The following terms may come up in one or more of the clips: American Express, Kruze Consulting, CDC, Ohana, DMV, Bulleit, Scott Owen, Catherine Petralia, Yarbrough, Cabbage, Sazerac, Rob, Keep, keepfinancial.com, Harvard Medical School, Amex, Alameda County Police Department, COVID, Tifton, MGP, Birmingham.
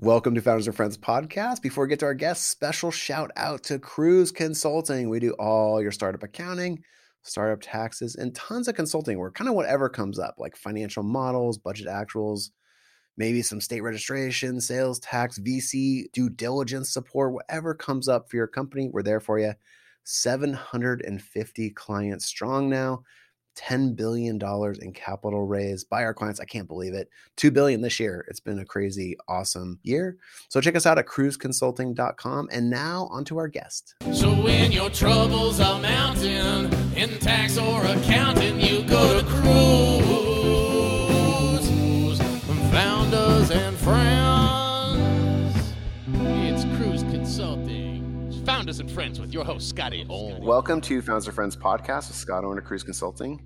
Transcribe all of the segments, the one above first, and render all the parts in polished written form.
Welcome to Founders and Friends podcast. Before we get to our guests, special shout out to Kruze Consulting. We do all your startup accounting, startup taxes, and tons of consulting work, kind of whatever comes up, like financial models, budget actuals, maybe some state registration, sales tax, VC, due diligence support, whatever comes up for your company, we're there for you. 750 clients strong now. $10 billion in capital raised by our clients. I can't believe it. $2 billion this year. It's been a crazy, awesome year. So check us out at KruzeConsulting.com. And now onto our guest. So when your troubles are mounting in tax or accounting, you go to Kruze. Founders and Friends. It's Kruze Consulting. Founders and Friends with your host, Scotty Owen. Welcome to Founders and Friends podcast with Scott Owen of Kruze Consulting.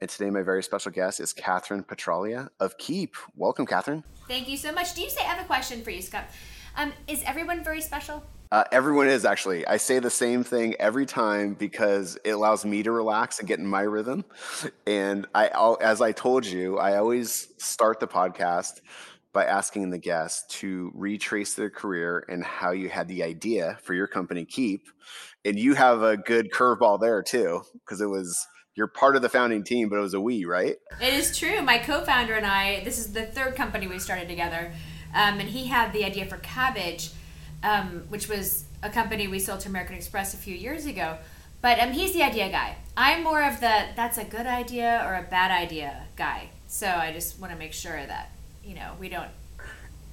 And today my very special guest is Catherine Petralia of Keep. Welcome, Catherine. Thank you so much. I have a question for you, Scott. Is everyone very special? Everyone is, actually. I say the same thing every time because it allows me to relax and get in my rhythm. And as I told you, I always start the podcast by asking the guests to retrace their career and how you had the idea for your company, Keep. And you have a good curveball there too, because you're part of the founding team, but it was a we, right? It is true. My co-founder and I, this is the third company we started together. And he had the idea for Cabbage, which was a company we sold to American Express a few years ago. But he's the idea guy. I'm more of that's a good idea or a bad idea guy. So I just want to make sure that we don't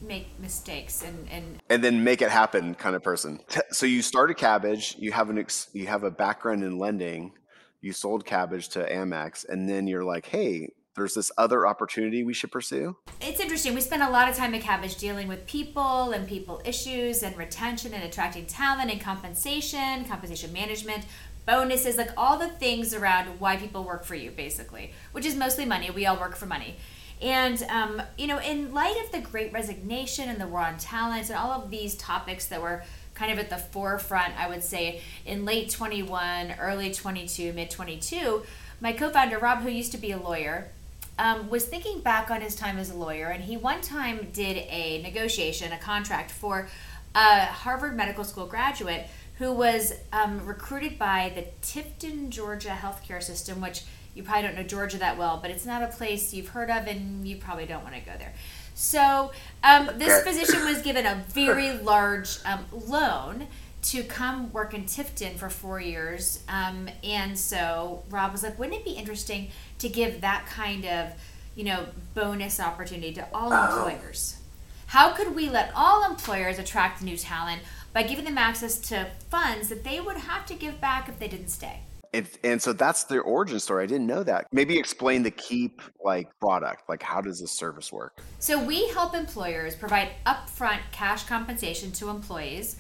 make mistakes and then make it happen kind of person. So you started Cabbage, you have a background in lending, you sold Cabbage to Amex, and then you're like, hey, there's this other opportunity we should pursue. It's interesting. We spent a lot of time at Cabbage dealing with people and people issues and retention and attracting talent and compensation management, bonuses, like all the things around why people work for you, basically, which is mostly money. We all work for money. And, in light of the Great Resignation and the War on Talent and all of these topics that were kind of at the forefront, I would say, in late 21, early 22, mid 22, my co-founder, Rob, who used to be a lawyer, was thinking back on his time as a lawyer. And he one time did a negotiation, a contract for a Harvard Medical School graduate who was recruited by the Tifton, Georgia healthcare system, which you probably don't know Georgia that well, but it's not a place you've heard of and you probably don't want to go there. So this physician was given a very large loan to come work in Tifton for 4 years. And so Rob was like, wouldn't it be interesting to give that kind of, bonus opportunity to all employers? How could we let all employers attract new talent by giving them access to funds that they would have to give back if they didn't stay? And so that's their origin story. I didn't know that. Maybe explain the Keep product. How does this service work? So we help employers provide upfront cash compensation to employees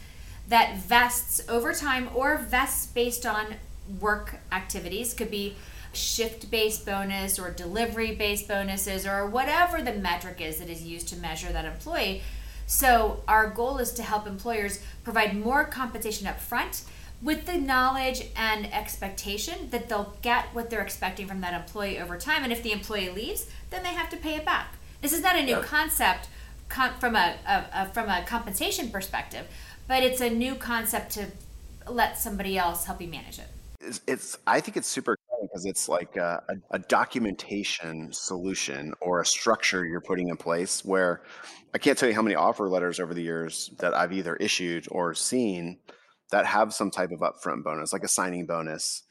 that vests over time or vests based on work activities. Could be shift-based bonus or delivery-based bonuses or whatever the metric is that is used to measure that employee. So our goal is to help employers provide more compensation upfront, with the knowledge and expectation that they'll get what they're expecting from that employee over time. And if the employee leaves, then they have to pay it back. This is not a new concept from a compensation perspective, but it's a new concept to let somebody else help you manage it. I think it's super exciting because it's like a documentation solution or a structure you're putting in place where I can't tell you how many offer letters over the years that I've either issued or seen that have some type of upfront bonus, like a signing bonus,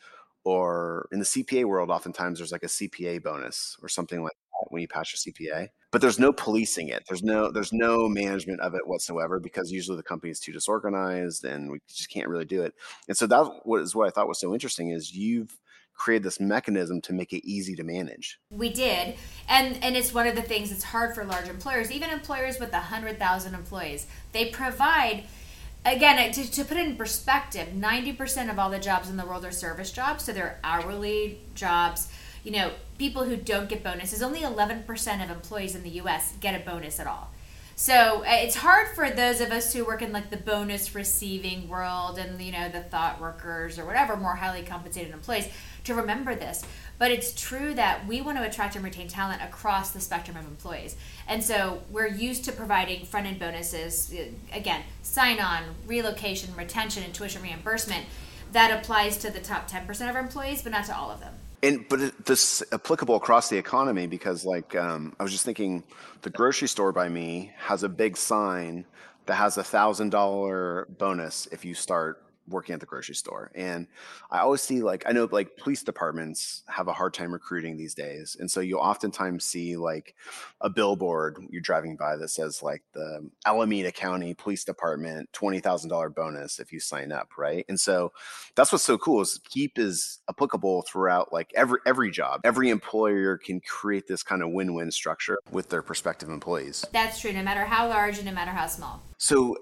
or in the CPA world, oftentimes there's like a CPA bonus or something like that when you pass your CPA, but there's no policing it. There's no management of it whatsoever because usually the company is too disorganized and we just can't really do it. And so that was what I thought was so interesting is you've created this mechanism to make it easy to manage. We did. And it's one of the things that's hard for large employers, even employers with 100,000 employees. They provide... Again, to put it in perspective, 90% of all the jobs in the world are service jobs, so they're hourly jobs. People who don't get bonuses, only 11% of employees in the U.S. get a bonus at all. So it's hard for those of us who work in the bonus receiving world and the thought workers or whatever, more highly compensated employees, to remember this. But it's true that we want to attract and retain talent across the spectrum of employees. And so we're used to providing front-end bonuses, again, sign-on, relocation, retention, and tuition reimbursement. That applies to the top 10% of our employees, but not to all of them. And, but this is applicable across the economy because, like, I was just thinking the grocery store by me has a big sign that has $1,000 bonus if you start working at the grocery store. And I always see, like, I know, like, police departments have a hard time recruiting these days. And so you oftentimes see, like, a billboard you're driving by that says, like, the Alameda County Police Department, $20,000 bonus if you sign up, right? And so that's what's so cool is Keep is applicable throughout, like, every job. Every employer can create this kind of win-win structure with their prospective employees. That's true, no matter how large and no matter how small. So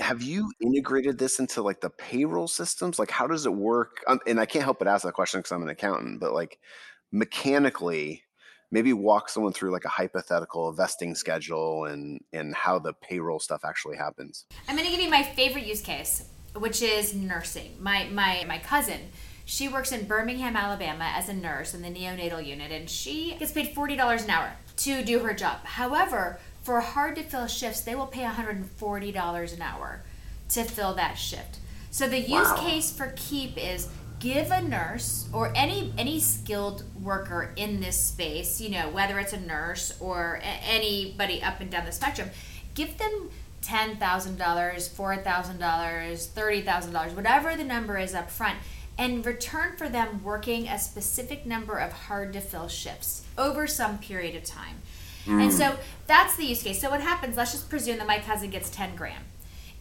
have you integrated this into, like, the payroll systems? Like, how does it work? And I can't help but ask that question because I'm an accountant, but, like, mechanically, maybe walk someone through, like, a hypothetical vesting schedule and how the payroll stuff actually happens. I'm going to give you my favorite use case, which is nursing. My cousin, she works in Birmingham, Alabama as a nurse in the neonatal unit, and she gets paid $40 an hour to do her job. However, for hard-to-fill shifts, they will pay $140 an hour to fill that shift. So the use case for Keep is give a nurse or any skilled worker in this space, you know, whether it's a nurse or anybody up and down the spectrum, give them $10,000, $4,000, $30,000, whatever the number is up front, and return for them working a specific number of hard-to-fill shifts over some period of time. And so that's the use case. So what happens, let's just presume that my cousin gets 10 grand.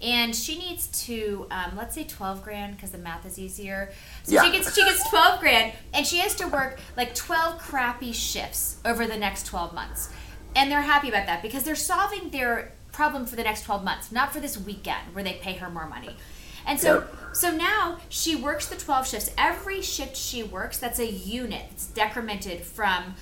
And she needs to, let's say 12 grand because the math is easier. So yeah. She gets 12 grand and she has to work like 12 crappy shifts over the next 12 months. And they're happy about that because they're solving their problem for the next 12 months, not for this weekend where they pay her more money. And so so now she works the 12 shifts. Every shift she works, that's a unit. It's decremented from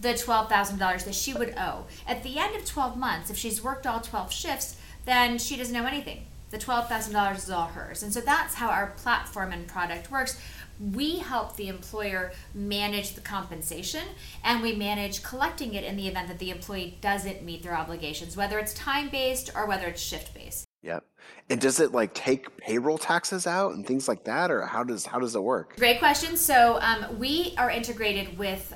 the $12,000 that she would owe. At the end of 12 months, if she's worked all 12 shifts, then she doesn't owe anything. The $12,000 is all hers. And so that's how our platform and product works. We help the employer manage the compensation, and we manage collecting it in the event that the employee doesn't meet their obligations, whether it's time-based or whether it's shift-based. Yep. And does it, like, take payroll taxes out and things like that, or how does it work? Great question. So we are integrated with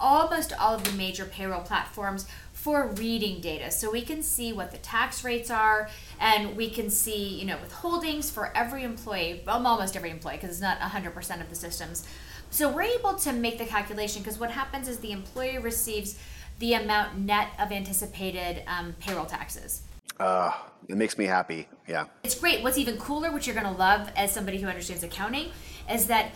almost all of the major payroll platforms for reading data. So we can see what the tax rates are, and we can see, you know, withholdings for every employee, almost every employee, because it's not 100% of the systems. So we're able to make the calculation, because what happens is the employee receives the amount net of anticipated payroll taxes. It makes me happy. Yeah. It's great. What's even cooler, which you're going to love as somebody who understands accounting, is that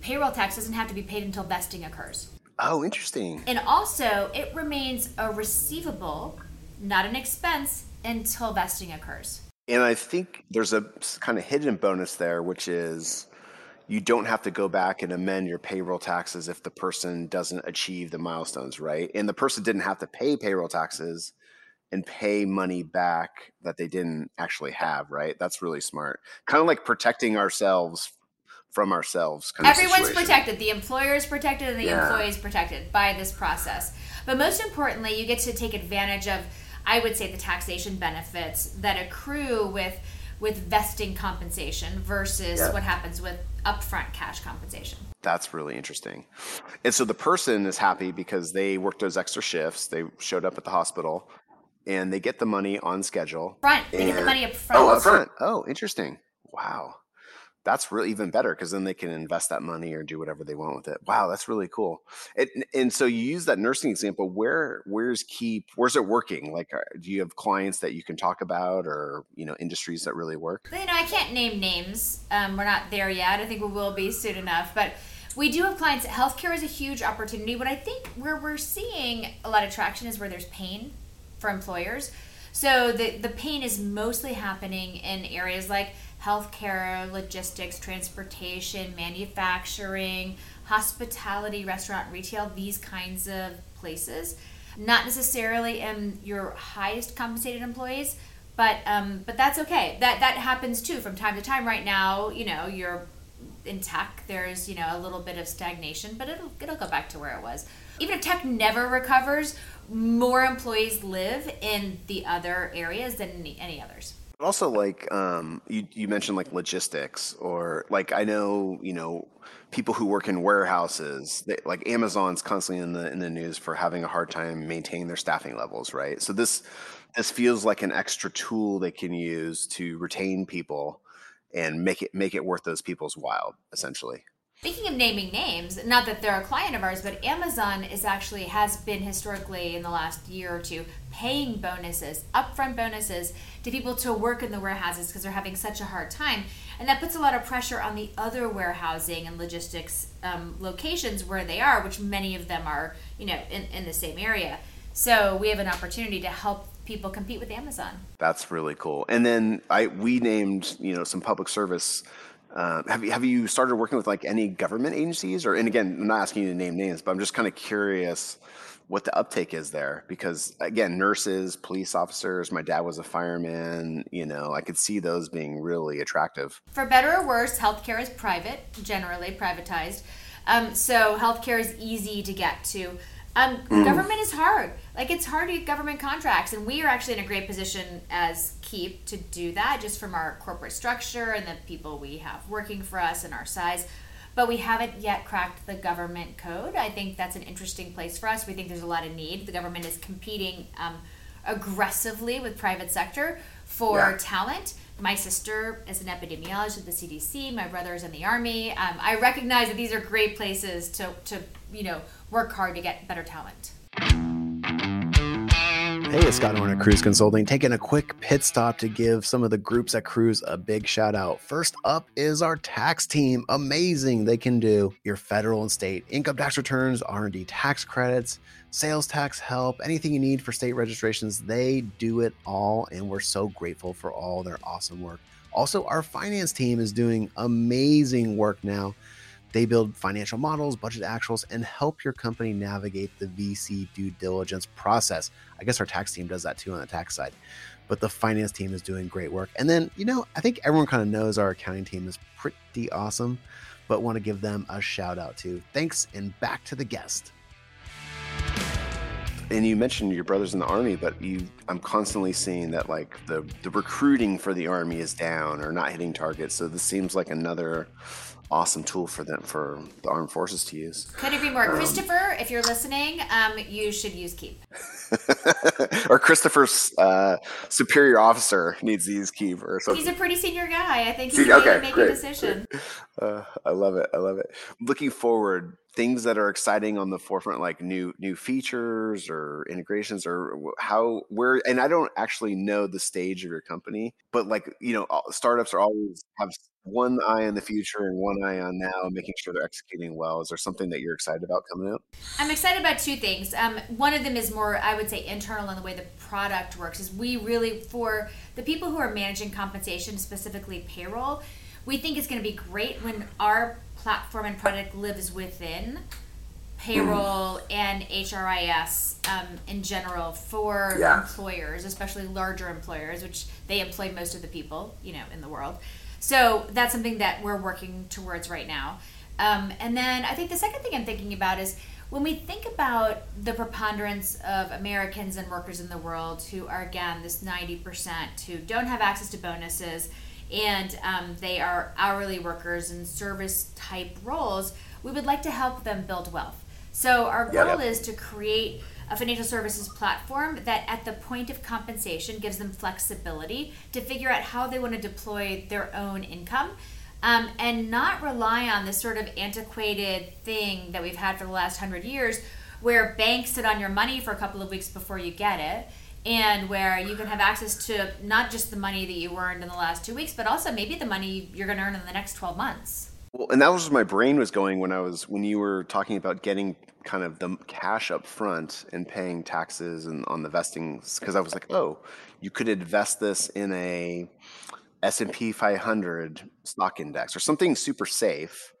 payroll tax doesn't have to be paid until vesting occurs. Oh, interesting. And also, it remains a receivable, not an expense, until vesting occurs. And I think there's a kind of hidden bonus there, which is you don't have to go back and amend your payroll taxes if the person doesn't achieve the milestones, right? And the person didn't have to pay payroll taxes and pay money back that they didn't actually have, right? That's really smart. Kind of like protecting ourselves from ourselves. Everyone's protected. The employer is protected and the employee is protected by this process. But most importantly, you get to take advantage of, I would say, the taxation benefits that accrue with vesting compensation versus what happens with upfront cash compensation. That's really interesting. And so the person is happy because they worked those extra shifts. They showed up at the hospital and they get the money on schedule. They get the money up front. Oh, up front. Oh, interesting. Wow. That's really even better because then they can invest that money or do whatever they want with it. Wow, that's really cool. And so you use that nursing example. Where's Keep? Where's it working? Like, do you have clients that you can talk about, or, you know, industries that really work? You know, I can't name names. We're not there yet. I think we will be soon enough. But we do have clients. Healthcare is a huge opportunity. What I think where we're seeing a lot of traction is where there's pain for employers. So the pain is mostly happening in areas like healthcare, logistics, transportation, manufacturing, hospitality, restaurant, retail, these kinds of places. Not necessarily in your highest compensated employees, but that's okay. That happens too from time to time. Right now, you know, your in tech, there's, you know, a little bit of stagnation, but it'll go back to where it was. Even if tech never recovers, more employees live in the other areas than any others. Also, like, you mentioned, like, logistics, or, like, I know, you know, people who work in warehouses, they, like, Amazon's constantly in the news for having a hard time maintaining their staffing levels, right? So this feels like an extra tool they can use to retain people and make it worth those people's while, essentially. Speaking of naming names, not that they're a client of ours, but Amazon has been historically in the last year or two paying bonuses, upfront bonuses to people to work in the warehouses because they're having such a hard time. And that puts a lot of pressure on the other warehousing and logistics locations where they are, which many of them are, you know, in the same area. So we have an opportunity to help people compete with Amazon. That's really cool. And then we named, you know, some public service. Have you started working with, like, any government agencies? Or, and again, I'm not asking you to name names, but I'm just kind of curious what the uptake is there, because, again, nurses, police officers, my dad was a fireman, you know, I could see those being really attractive. For better or worse, healthcare is private, generally privatized. So healthcare is easy to get to. Government is hard. Like, it's hard to get government contracts, and we are actually in a great position as Keep to do that, just from our corporate structure and the people we have working for us and our size. But we haven't yet cracked the government code. I think that's an interesting place for us. We think there's a lot of need. The government is competing aggressively with private sector for talent. My sister is an epidemiologist at the CDC. My brother is in the Army. I recognize that these are great places to you know, work hard to get better talent. Hey, it's Scott Owen at Kruze Consulting, taking a quick pit stop to give some of the groups at Kruze a big shout out. First up is our tax team. Amazing. They can do your federal and state income tax returns, R&D tax credits, sales tax help, anything you need for state registrations. They do it all, and we're so grateful for all their awesome work. Also, our finance team is doing amazing work now. They build financial models, budget actuals, and help your company navigate the VC due diligence process. I guess our tax team does that too on the tax side, but the finance team is doing great work. And then, you know, I think everyone kind of knows our accounting team is pretty awesome, but want to give them a shout out too. Thanks, and back to the guest. And you mentioned your brother's in the Army, but I'm constantly seeing that, like, the recruiting for the Army is down or not hitting targets. So this seems like another awesome tool for them, for the armed forces to use. Could it be more? Christopher, if you're listening, you should use Keep. Or Christopher's superior officer needs to use Keep or something. He's a pretty senior guy. I think he's going to make a decision. I love it. Looking forward, things that are exciting on the forefront, like new features or integrations, or and I don't actually know the stage of your company, but, like, you know, startups are always have one eye on the future and one eye on now, making sure they're executing well. Is there something that you're excited about coming up? I'm excited about two things. One of them is more, I would say, internal in the way the product works. Is we really, for the people who are managing compensation, specifically payroll, we think it's going to be great when our platform and product lives within payroll and HRIS in general for employers, especially larger employers, which they employ most of the people, you know, in the world. So that's something that we're working towards right now. And then I think the second thing I'm thinking about is when we think about the preponderance of Americans and workers in the world who are, again, this 90% who don't have access to bonuses, and they are hourly workers in service type roles, we would like to help them build wealth. So our goal is to create a financial services platform that at the point of compensation gives them flexibility to figure out how they want to deploy their own income, and not rely on this sort of antiquated thing that we've had for the last 100 years, where banks sit on your money for a couple of weeks before you get it, and where you can have access to not just the money that you earned in the last 2 weeks, but also maybe the money you're going to earn in the next 12 months. Well, and that was where my brain was going when you were talking about getting kind of the cash up front and paying taxes and on the vestings, because I was like, oh, you could invest this in a S&P 500 stock index or something super safe,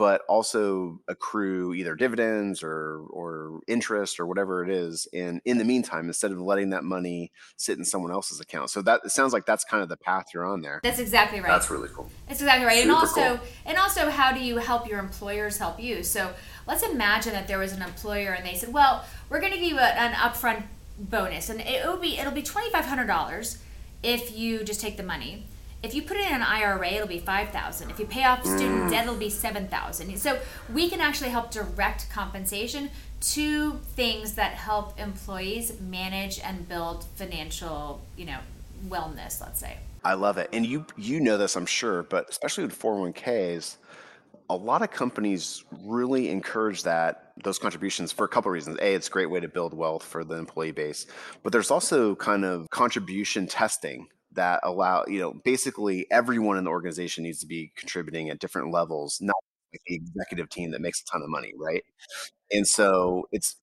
but also accrue either dividends or interest or whatever it is. And in the meantime, instead of letting that money sit in someone else's account. So that, it sounds like that's kind of the path you're on there. That's exactly right. That's really cool. That's exactly right. Super cool. And also, how do you help your employers help you? So let's imagine that there was an employer and they said, well, we're going to give you an upfront bonus, and it'll be $2,500 if you just take the money. If you put it in an IRA, it'll be $5,000. If you pay off student debt, it'll be $7,000. So we can actually help direct compensation to things that help employees manage and build financial, wellness, let's say. I love it. And you know this, I'm sure, but especially with 401ks, a lot of companies really encourage those contributions for a couple of reasons. A, it's a great way to build wealth for the employee base, but there's also kind of contribution testing that allow, basically everyone in the organization needs to be contributing at different levels, not like the executive team that makes a ton of money, right? And so it's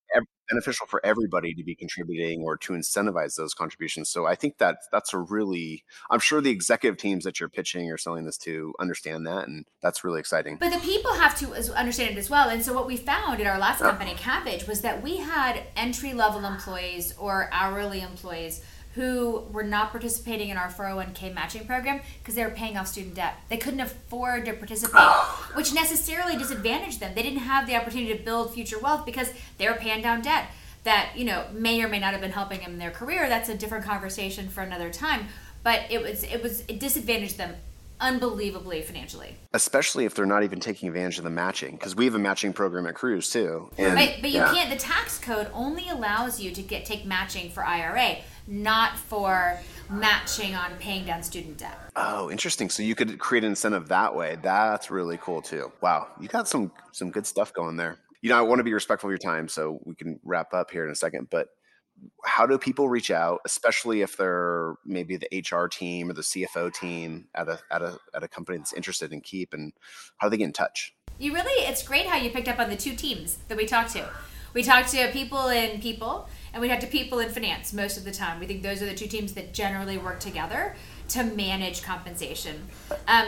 beneficial for everybody to be contributing or to incentivize those contributions. So I think that that's I'm sure the executive teams that you're pitching or selling this to understand that, and that's really exciting. But the people have to understand it as well. And so what we found in our last company, Cabbage, was that we had entry-level employees or hourly employees who were not participating in our 401k matching program because they were paying off student debt. They couldn't afford to participate, which necessarily disadvantaged them. They didn't have the opportunity to build future wealth because they were paying down debt that, may or may not have been helping them in their career. That's a different conversation for another time. But it disadvantaged them unbelievably financially, especially if they're not even taking advantage of the matching, because we have a matching program at Kruze too. And, right, but you can't. The tax code only allows you to take matching for IRA, not for matching on paying down student debt. Oh, interesting. So you could create an incentive that way. That's really cool too. Wow, you got some good stuff going there. I want to be respectful of your time, so we can wrap up here in a second, but how do people reach out, especially if they're maybe the HR team or the CFO team at a company that's interested in Keep, and how do they get in touch? It's great how you picked up on the two teams that we talked to. We talked to people and we talked to people in finance most of the time. We think those are the two teams that generally work together to manage compensation.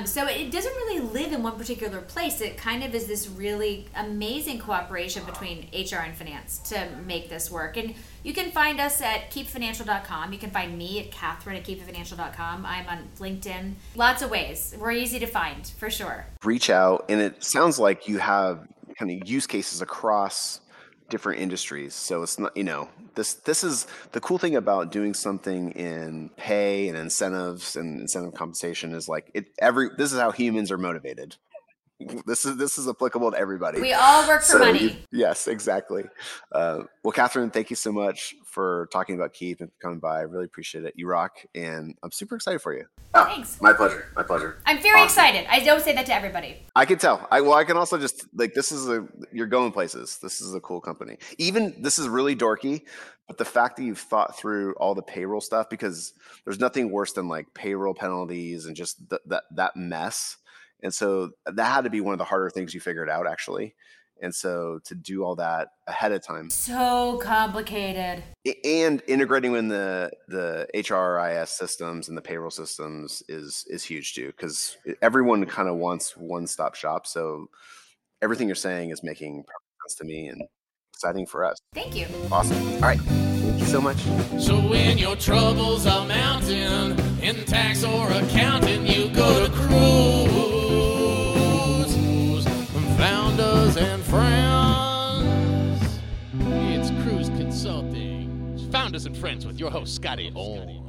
So it doesn't really live in one particular place. It kind of is this really amazing cooperation between HR and finance to make this work. And you can find us at keepfinancial.com. You can find me at Catherine at keepfinancial.com. I'm on LinkedIn. Lots of ways. We're easy to find, for sure. Reach out. And it sounds like you have kind of use cases across different industries. So it's not, this is the cool thing about doing something in pay and incentives and incentive compensation is like this is how humans are motivated. This is applicable to everybody. We all work for money. Yes, exactly. Well, Catherine, thank you so much for talking about Keep and coming by. I really appreciate it. You rock, and I'm super excited for you. Oh, thanks. My pleasure. I'm very excited. I don't say that to everybody. I can tell. I can also just you're going places. This is a cool company. Even this is really dorky, but the fact that you've thought through all the payroll stuff, because there's nothing worse than like payroll penalties and just that mess. And so that had to be one of the harder things you figured out, actually. And so to do all that ahead of time. So complicated. And integrating in the HRIS systems and the payroll systems is huge too, because everyone kind of wants one-stop shop. So everything you're saying is making perfect sense to me and exciting for us. Thank you. Awesome. All right. Thank you so much. So when your troubles are mounting in tax or accounting, you go to Kruze. Founders and friends. It's Kruze Consulting. Founders and Friends with your host, Scotty Owen.